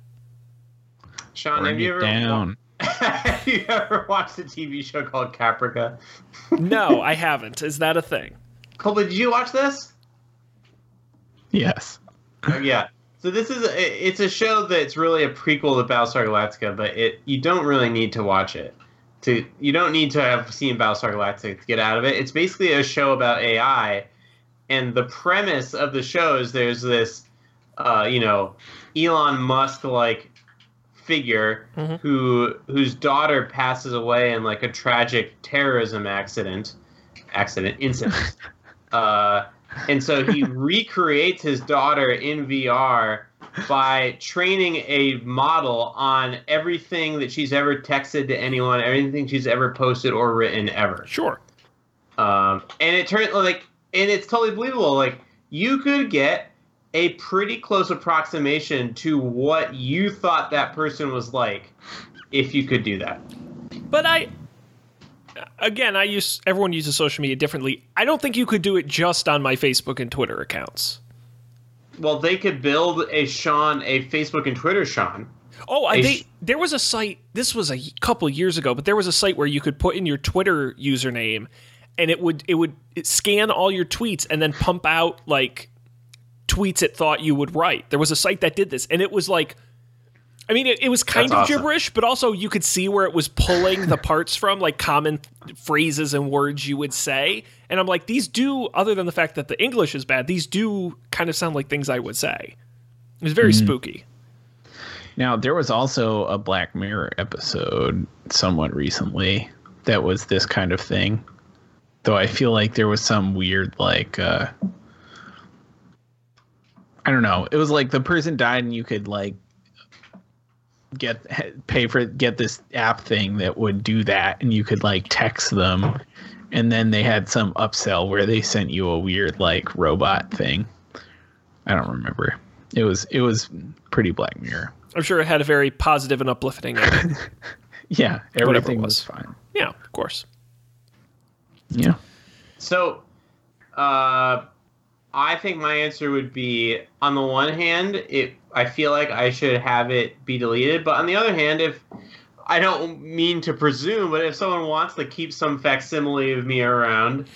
Sean, Bring have you ever down. Have you ever watched a T V show called Caprica? No, I haven't. Is that a thing? Colby, did you watch this? Yes. Oh, yeah. So this is a, it's a show that's really a prequel to Battlestar Galactica, but it you don't really need to watch it. To you don't need to have seen Battlestar Galactica to get out of it. It's basically a show about A I, and the premise of the show is there's this, uh, you know, Elon Musk like figure mm-hmm. who whose daughter passes away in like a tragic terrorism accident, accident incident. uh, And so he recreates his daughter in V R by training a model on everything that she's ever texted to anyone, everything she's ever posted or written ever. Sure. Um, and it turns like, and it's totally believable. Like you could get a pretty close approximation to what you thought that person was like if you could do that. But I. Again, I use everyone uses social media differently. I don't think you could do it just on my Facebook and Twitter accounts. Well, they could build a Sean, a Facebook and Twitter Sean. Oh, I think there was a site. This was a couple years ago, but there was a site where you could put in your Twitter username, and it would it would scan all your tweets and then pump out like tweets it thought you would write. There was a site that did this, and it was like. I mean, it, it was kind That's of awesome. gibberish, but also you could see where it was pulling the parts from, like common th- phrases and words you would say. And I'm like, these do, other than the fact that the English is bad, these do kind of sound like things I would say. It was very mm-hmm. spooky. Now, there was also a Black Mirror episode somewhat recently that was this kind of thing. Though I feel like there was some weird, like, uh, I don't know. It was like the person died and you could like get pay for get this app thing that would do that, and you could like text them, and then they had some upsell where they sent you a weird like robot thing. I don't remember. It was it was pretty Black Mirror. I'm sure it had a very positive and uplifting. Yeah, everything was. was fine. Yeah, of course. Yeah. So, uh, I think my answer would be, on the one hand, it I feel like I should have it be deleted, but on the other hand, if I don't mean to presume, but if someone wants to keep some facsimile of me around,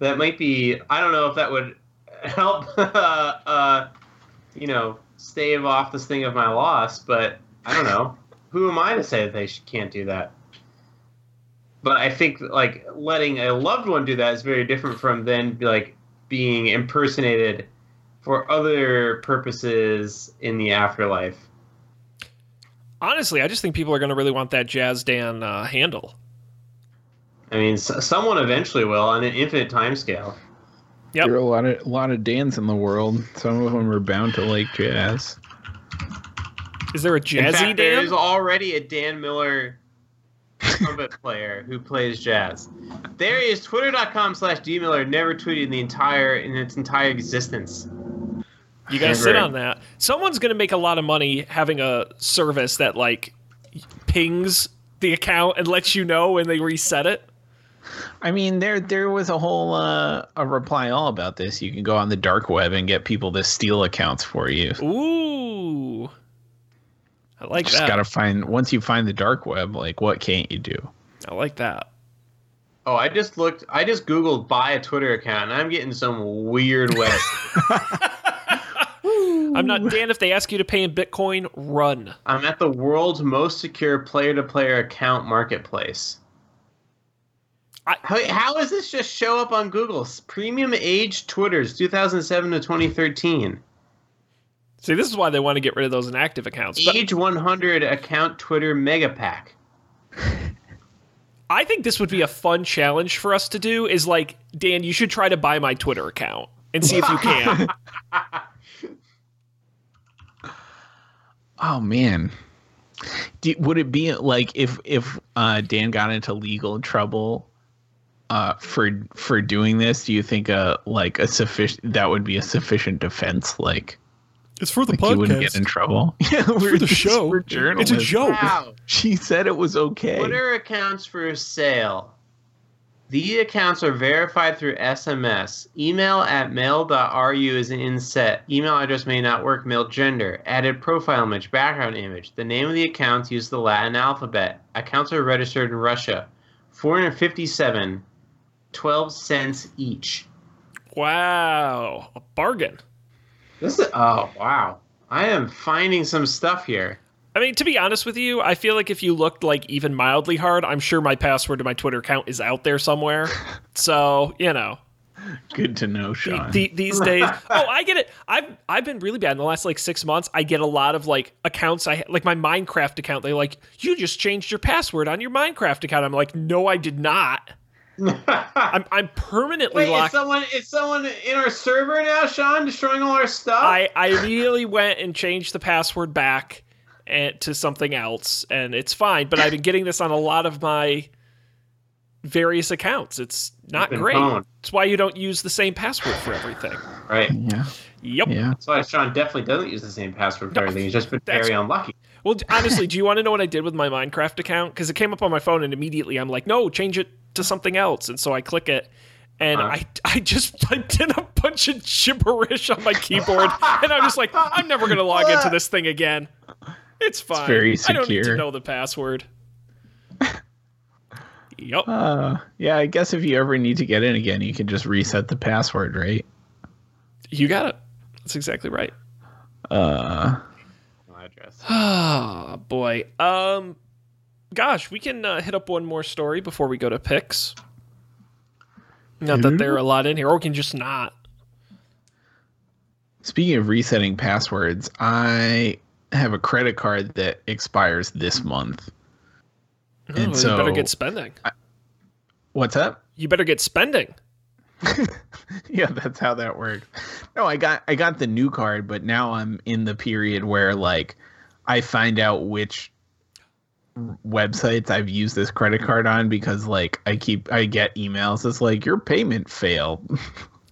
that might be, I don't know if that would help, uh, uh, you know, stave off this thing of my loss, but I don't know. Who am I to say that they sh- can't do that? But I think, like, letting a loved one do that is very different from then, like, being impersonated for other purposes in the afterlife. Honestly, I just think people are going to really want that Jazz Dan uh, handle. I mean, so- someone eventually will on an infinite timescale. Yep. There are a lot of, a lot of Dans in the world. Some of them are bound to like jazz. Is there a jazzy Dan? In fact, there Dan? is already a Dan Miller trumpet player who plays jazz. There is twitter.com slash dmiller never tweeted the entire in its entire existence. You gotta sit on that. Someone's gonna make a lot of money having a service that like pings the account and lets you know when they reset it. I mean, there there was a whole uh, a Reply All about this. You can go on the dark web and get people to steal accounts for you. Ooh. I like just that. Just gotta find once you find the dark web, like what can't you do? I like that. Oh, I just looked. I just Googled buy a Twitter account, and I'm getting some weird website. I'm not Dan. If they ask you to pay in Bitcoin, run. I'm at the world's most secure player-to-player account marketplace. I, how, how does this just show up on Google? Premium age Twitters, two thousand seven to twenty thirteen. See, this is why they want to get rid of those inactive accounts. But Age one hundred account Twitter mega pack. I think this would be a fun challenge for us to do is like, Dan, you should try to buy my Twitter account and see if you can. Oh, man. Do, would it be like if, if uh, Dan got into legal trouble uh, for for doing this, do you think a, like a sufficient that would be a sufficient defense? Like, it's for the like podcast. You wouldn't get in trouble. Yeah, we're for the show. For it's a joke. Wow. She said it was okay. Twitter accounts for sale. The accounts are verified through S M S. Email at mail.ru is an inset. Email address may not work. Mail gender. Added profile image. Background image. The name of the accounts use the Latin alphabet. Accounts are registered in Russia. four hundred fifty-seven. twelve cents each. Wow. A bargain. This is, oh, wow. I am finding some stuff here. I mean, to be honest with you, I feel like if you looked like even mildly hard, I'm sure my password to my Twitter account is out there somewhere. So, you know. Good to know, Sean. The, the, these days. Oh, I get it. I've I've been really bad in the last like six months. I get a lot of like accounts. I like my Minecraft account. They're like, you just changed your password on your Minecraft account. I'm like, no, I did not. I'm I'm permanently Wait, locked. Is someone is someone in our server now, Sean, destroying all our stuff? I, I really went and changed the password back and, to something else, and it's fine. But I've been getting this on a lot of my various accounts. It's not great. Phone. It's why you don't use the same password for everything. Right. Yeah. Yep. Yeah. That's why Sean definitely doesn't use the same password for no, everything. He's just been very unlucky. Well, honestly, do you want to know what I did with my Minecraft account? Because it came up on my phone, and immediately I'm like, no, change it to something else. And so I click it, and uh-huh. I I just typed in a bunch of gibberish on my keyboard, and I'm just like, I'm never going to log into this thing again. It's fine. It's very secure. I don't need to know the password. Yep. Uh, yeah, I guess if you ever need to get in again, you can just reset the password, right? You got it. That's exactly right. Uh... Oh, boy. Um, gosh, we can uh, hit up one more story before we go to picks. Not that there are a lot in here, or we can just not. Speaking of resetting passwords, I have a credit card that expires this month. Oh, and so you better get spending. I, What's up? You better get spending. Yeah, that's how that works. No, I got I got the new card, but now I'm in the period where like I find out which websites I've used this credit card on, because like I keep I get emails that's like your payment failed.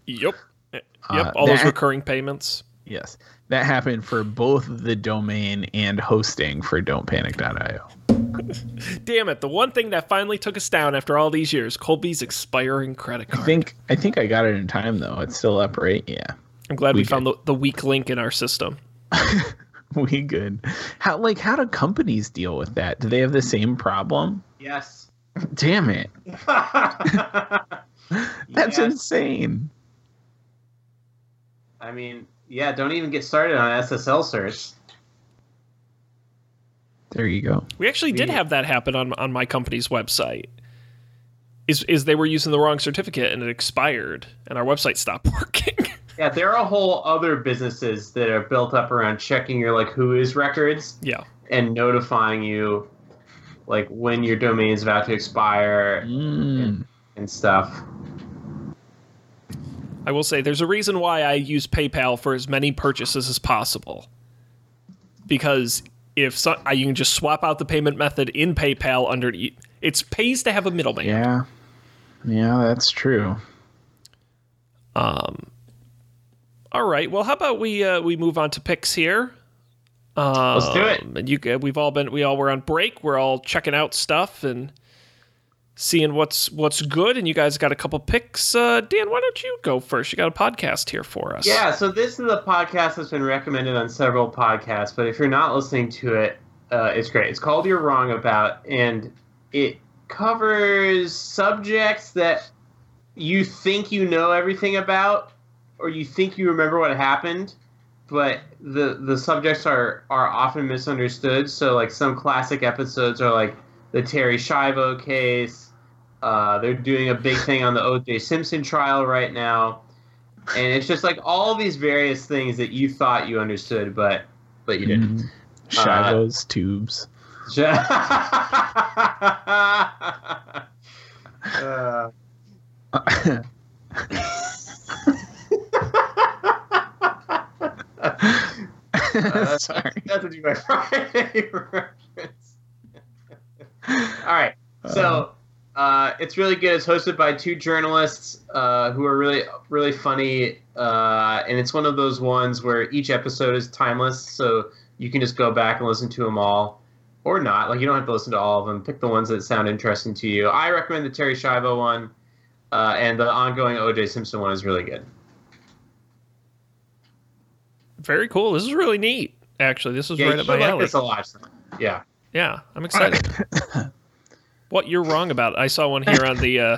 Yep. Yep. Uh, all that, those recurring payments. Yes. That happened for both the domain and hosting for don't panic dot io. Damn it. The one thing that finally took us down after all these years, Colby's expiring credit card. I think I think I got it in time, though. It's still up, right? Yeah. I'm glad we, we found the, the weak link in our system. We good. How like how do companies deal with that? Do they have the same problem? Yes. Damn it. That's yes. insane. I mean, yeah, don't even get started on S S L search. There you go. We actually did have that happen on on my company's website. Is is they were using the wrong certificate and it expired and our website stopped working. Yeah, there are whole other businesses that are built up around checking your like Whois records. Yeah. And notifying you like when your domain is about to expire mm. and, and stuff. I will say there's a reason why I use PayPal for as many purchases as possible. Because If so, you can just swap out the payment method in PayPal under it pays to have a middleman. Yeah, yeah, that's true. Um. All right. Well, how about we uh, we move on to picks here? Um, Let's do it. And you, we've all been we all were on break. We're all checking out stuff and seeing what's what's good. And you guys got a couple picks. Uh, Dan, why don't you go first? You got a podcast here for us. Yeah, so this is a podcast that's been recommended on several podcasts, but if you're not listening to it, uh, it's great. It's called You're Wrong About, and it covers subjects that you think you know everything about, or you think you remember what happened, but the the subjects are, are often misunderstood. So like some classic episodes are like the Terry Schiavo case. Uh, they're doing a big thing on the O J Simpson trial right now. And it's just like all these various things that you thought you understood, but but you didn't. Mm. Schiavo's uh, tubes. Sh- uh. uh, Sorry. That's a Do My Friday reference. All right, so uh, it's really good. It's hosted by two journalists uh, who are really, really funny, uh, and it's one of those ones where each episode is timeless, so you can just go back and listen to them all, or not. Like, you don't have to listen to all of them. Pick the ones that sound interesting to you. I recommend the Terry Schiavo one, uh, and the ongoing O J Simpson one is really good. Very cool. This is really neat, actually. This is yeah, right up my like alley. This a lot. Yeah. Yeah, I'm excited. What You're Wrong About. I saw one here on the uh,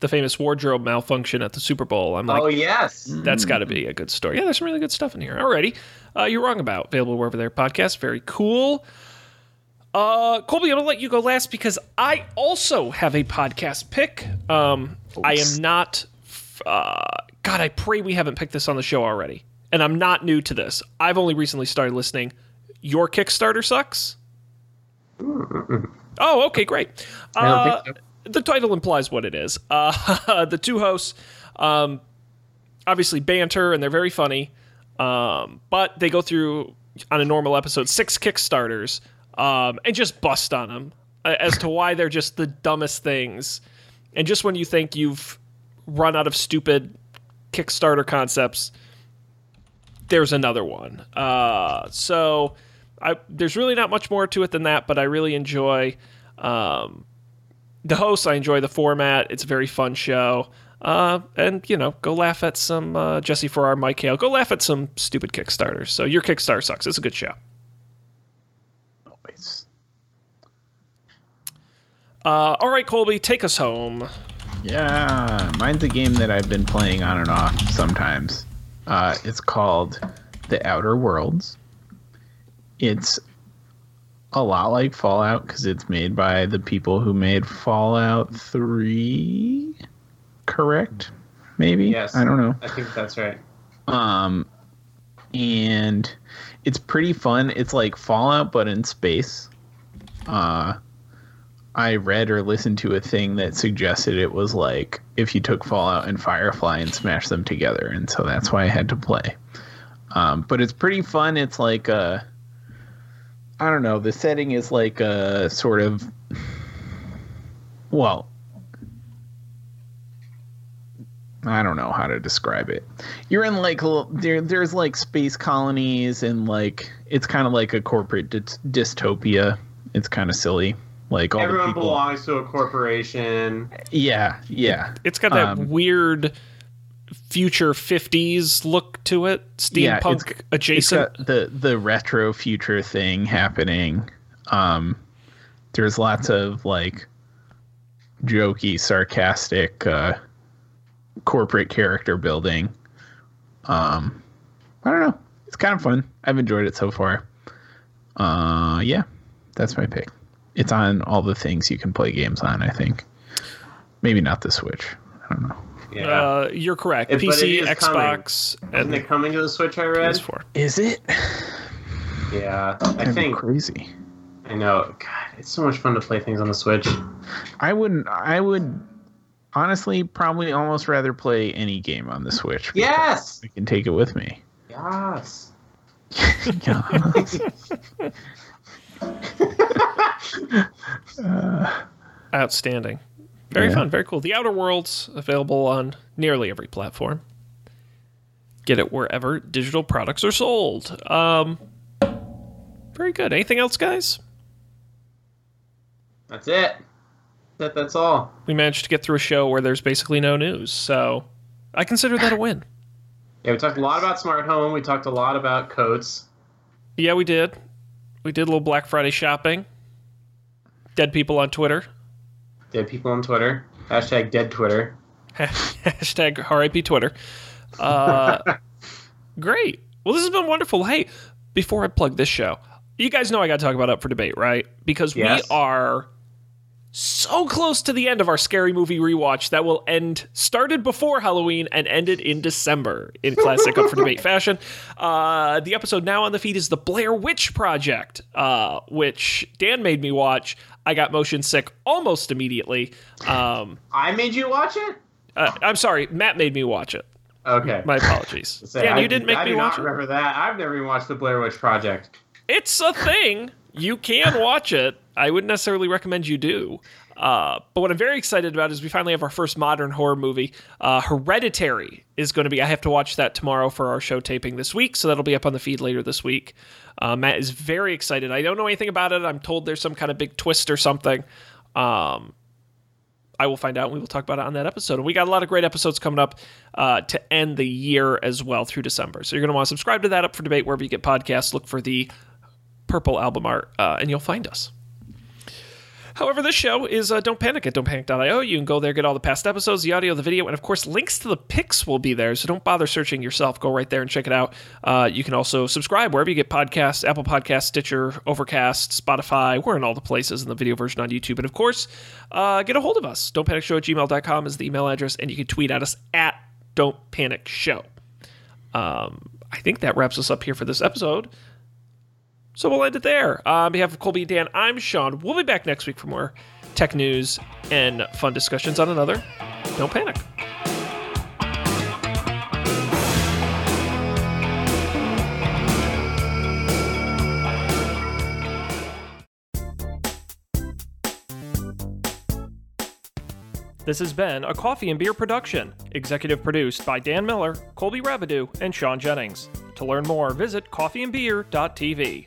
the famous wardrobe malfunction at the Super Bowl. I'm like, oh, yes. That's got to be a good story. Yeah, there's some really good stuff in here. Alrighty. Uh, You're Wrong About. Available wherever their podcast. Very cool. Uh, Colby, I'm going to let you go last because I also have a podcast pick. Um, I am not... Uh, God, I pray we haven't picked this on the show already. And I'm not new to this. I've only recently started listening. Your Kickstarter Sucks? Oh, okay, great. Uh, so. The title implies what it is. Uh, the two hosts um, obviously banter, and they're very funny, um, but they go through, on a normal episode, six Kickstarters um, and just bust on them as to why they're just the dumbest things. And just when you think you've run out of stupid Kickstarter concepts, there's another one. Uh, so... I, there's really not much more to it than that, but I really enjoy um, the hosts. I enjoy the format. It's a very fun show. Uh, and, you know, go laugh at some uh, Jesse Farrar, Mike Hale. Go laugh at some stupid Kickstarters. So Your Kickstarter Sucks. It's a good show. Always. Uh, all right, Colby, take us home. Yeah. Mine's a game that I've been playing on and off sometimes. Uh, it's called The Outer Worlds. It's a lot like Fallout because it's made by the people who made Fallout three, correct? Maybe? Yes. I don't know. I think that's right. Um, and it's pretty fun. It's like Fallout, but in space. Uh, I read or listened to a thing that suggested it was like if you took Fallout and Firefly and smashed them together. And so that's why I had to play. Um, but it's pretty fun. It's like a, I don't know. The setting is like a sort of, well, I don't know how to describe it. You're in like, there, there's like space colonies and like, it's kind of like a corporate dy- dystopia. It's kind of silly. Like all Everyone the people, belongs to a corporation. Yeah, yeah. It's got that um, weird future fifties look to it, steampunk yeah, it's, adjacent. It's got the the retro future thing happening. Um, there's lots of like jokey, sarcastic uh, corporate character building. Um, I don't know. It's kind of fun. I've enjoyed it so far. Uh, yeah, that's my pick. It's on all the things you can play games on, I think. Maybe not the Switch. I don't know. Yeah. Uh, you're correct. It, P C, Xbox. Isn't it coming to the Switch, I read? P S four. Is it? Yeah. I think crazy. I know. God, it's so much fun to play things on the Switch. I wouldn't. I would honestly probably almost rather play any game on the Switch. Yes! I can take it with me. Yes. Yes. uh, Outstanding. Very yeah. fun, very cool. The Outer Worlds, available on nearly every platform. Get it wherever digital products are sold. Um, very good. Anything else, guys? That's it. That, that's all. We managed to get through a show where there's basically no news, so I consider that a win. Yeah, we talked a lot about smart home. We talked a lot about coats. Yeah, we did. We did a little Black Friday shopping. Dead people on Twitter. Dead people on Twitter. Hashtag dead Twitter. Hashtag R I P Twitter. Uh, great. Well, this has been wonderful. Hey, before I plug this show, you guys know I got to talk about Up for Debate, right? Because yes. we are so close to the end of our scary movie rewatch that will end, started before Halloween and ended in December in classic Up for Debate fashion. Uh, the episode now on the feed is the Blair Witch Project, uh, which Dan made me watch. I got motion sick almost immediately. Um, I made you watch it? Uh, I'm sorry. Matt made me watch it. Okay. My apologies. Say, Dan, I, you didn't make I me do watch not it. I remember that. I've never even watched the Blair Witch Project. It's a thing. You can watch it. I wouldn't necessarily recommend you do. Uh, but what I'm very excited about is we finally have our first modern horror movie. Uh, Hereditary is going to be, I have to watch that tomorrow for our show taping this week. So that'll be up on the feed later this week. Uh, Matt is very excited. I don't know anything about it. I'm told there's some kind of big twist or something. Um, I will find out and we will talk about it on that episode. And we got a lot of great episodes coming up uh, to end the year as well through December. So you're going to want to subscribe to that Up for Debate wherever you get podcasts. Look for the purple album art uh, and you'll find us. However, this show is uh, Don't Panic at don't panic dot io. You can go there, get all the past episodes, the audio, the video, and of course, links to the pics will be there, so don't bother searching yourself. Go right there and check it out. Uh, you can also subscribe wherever you get podcasts, Apple Podcasts, Stitcher, Overcast, Spotify. We're in all the places, in the video version on YouTube. And of course, uh, get a hold of us. don't panic show at gmail dot com is the email address, and you can tweet at us at don't panic show. Um, I think that wraps us up here for this episode. So we'll end it there. Uh, on behalf of Colby and Dan, I'm Sean. We'll be back next week for more tech news and fun discussions on another Don't Panic. This has been a Coffee and Beer production, executive produced by Dan Miller, Colby Rabideau, and Sean Jennings. To learn more, visit coffee and beer dot t v.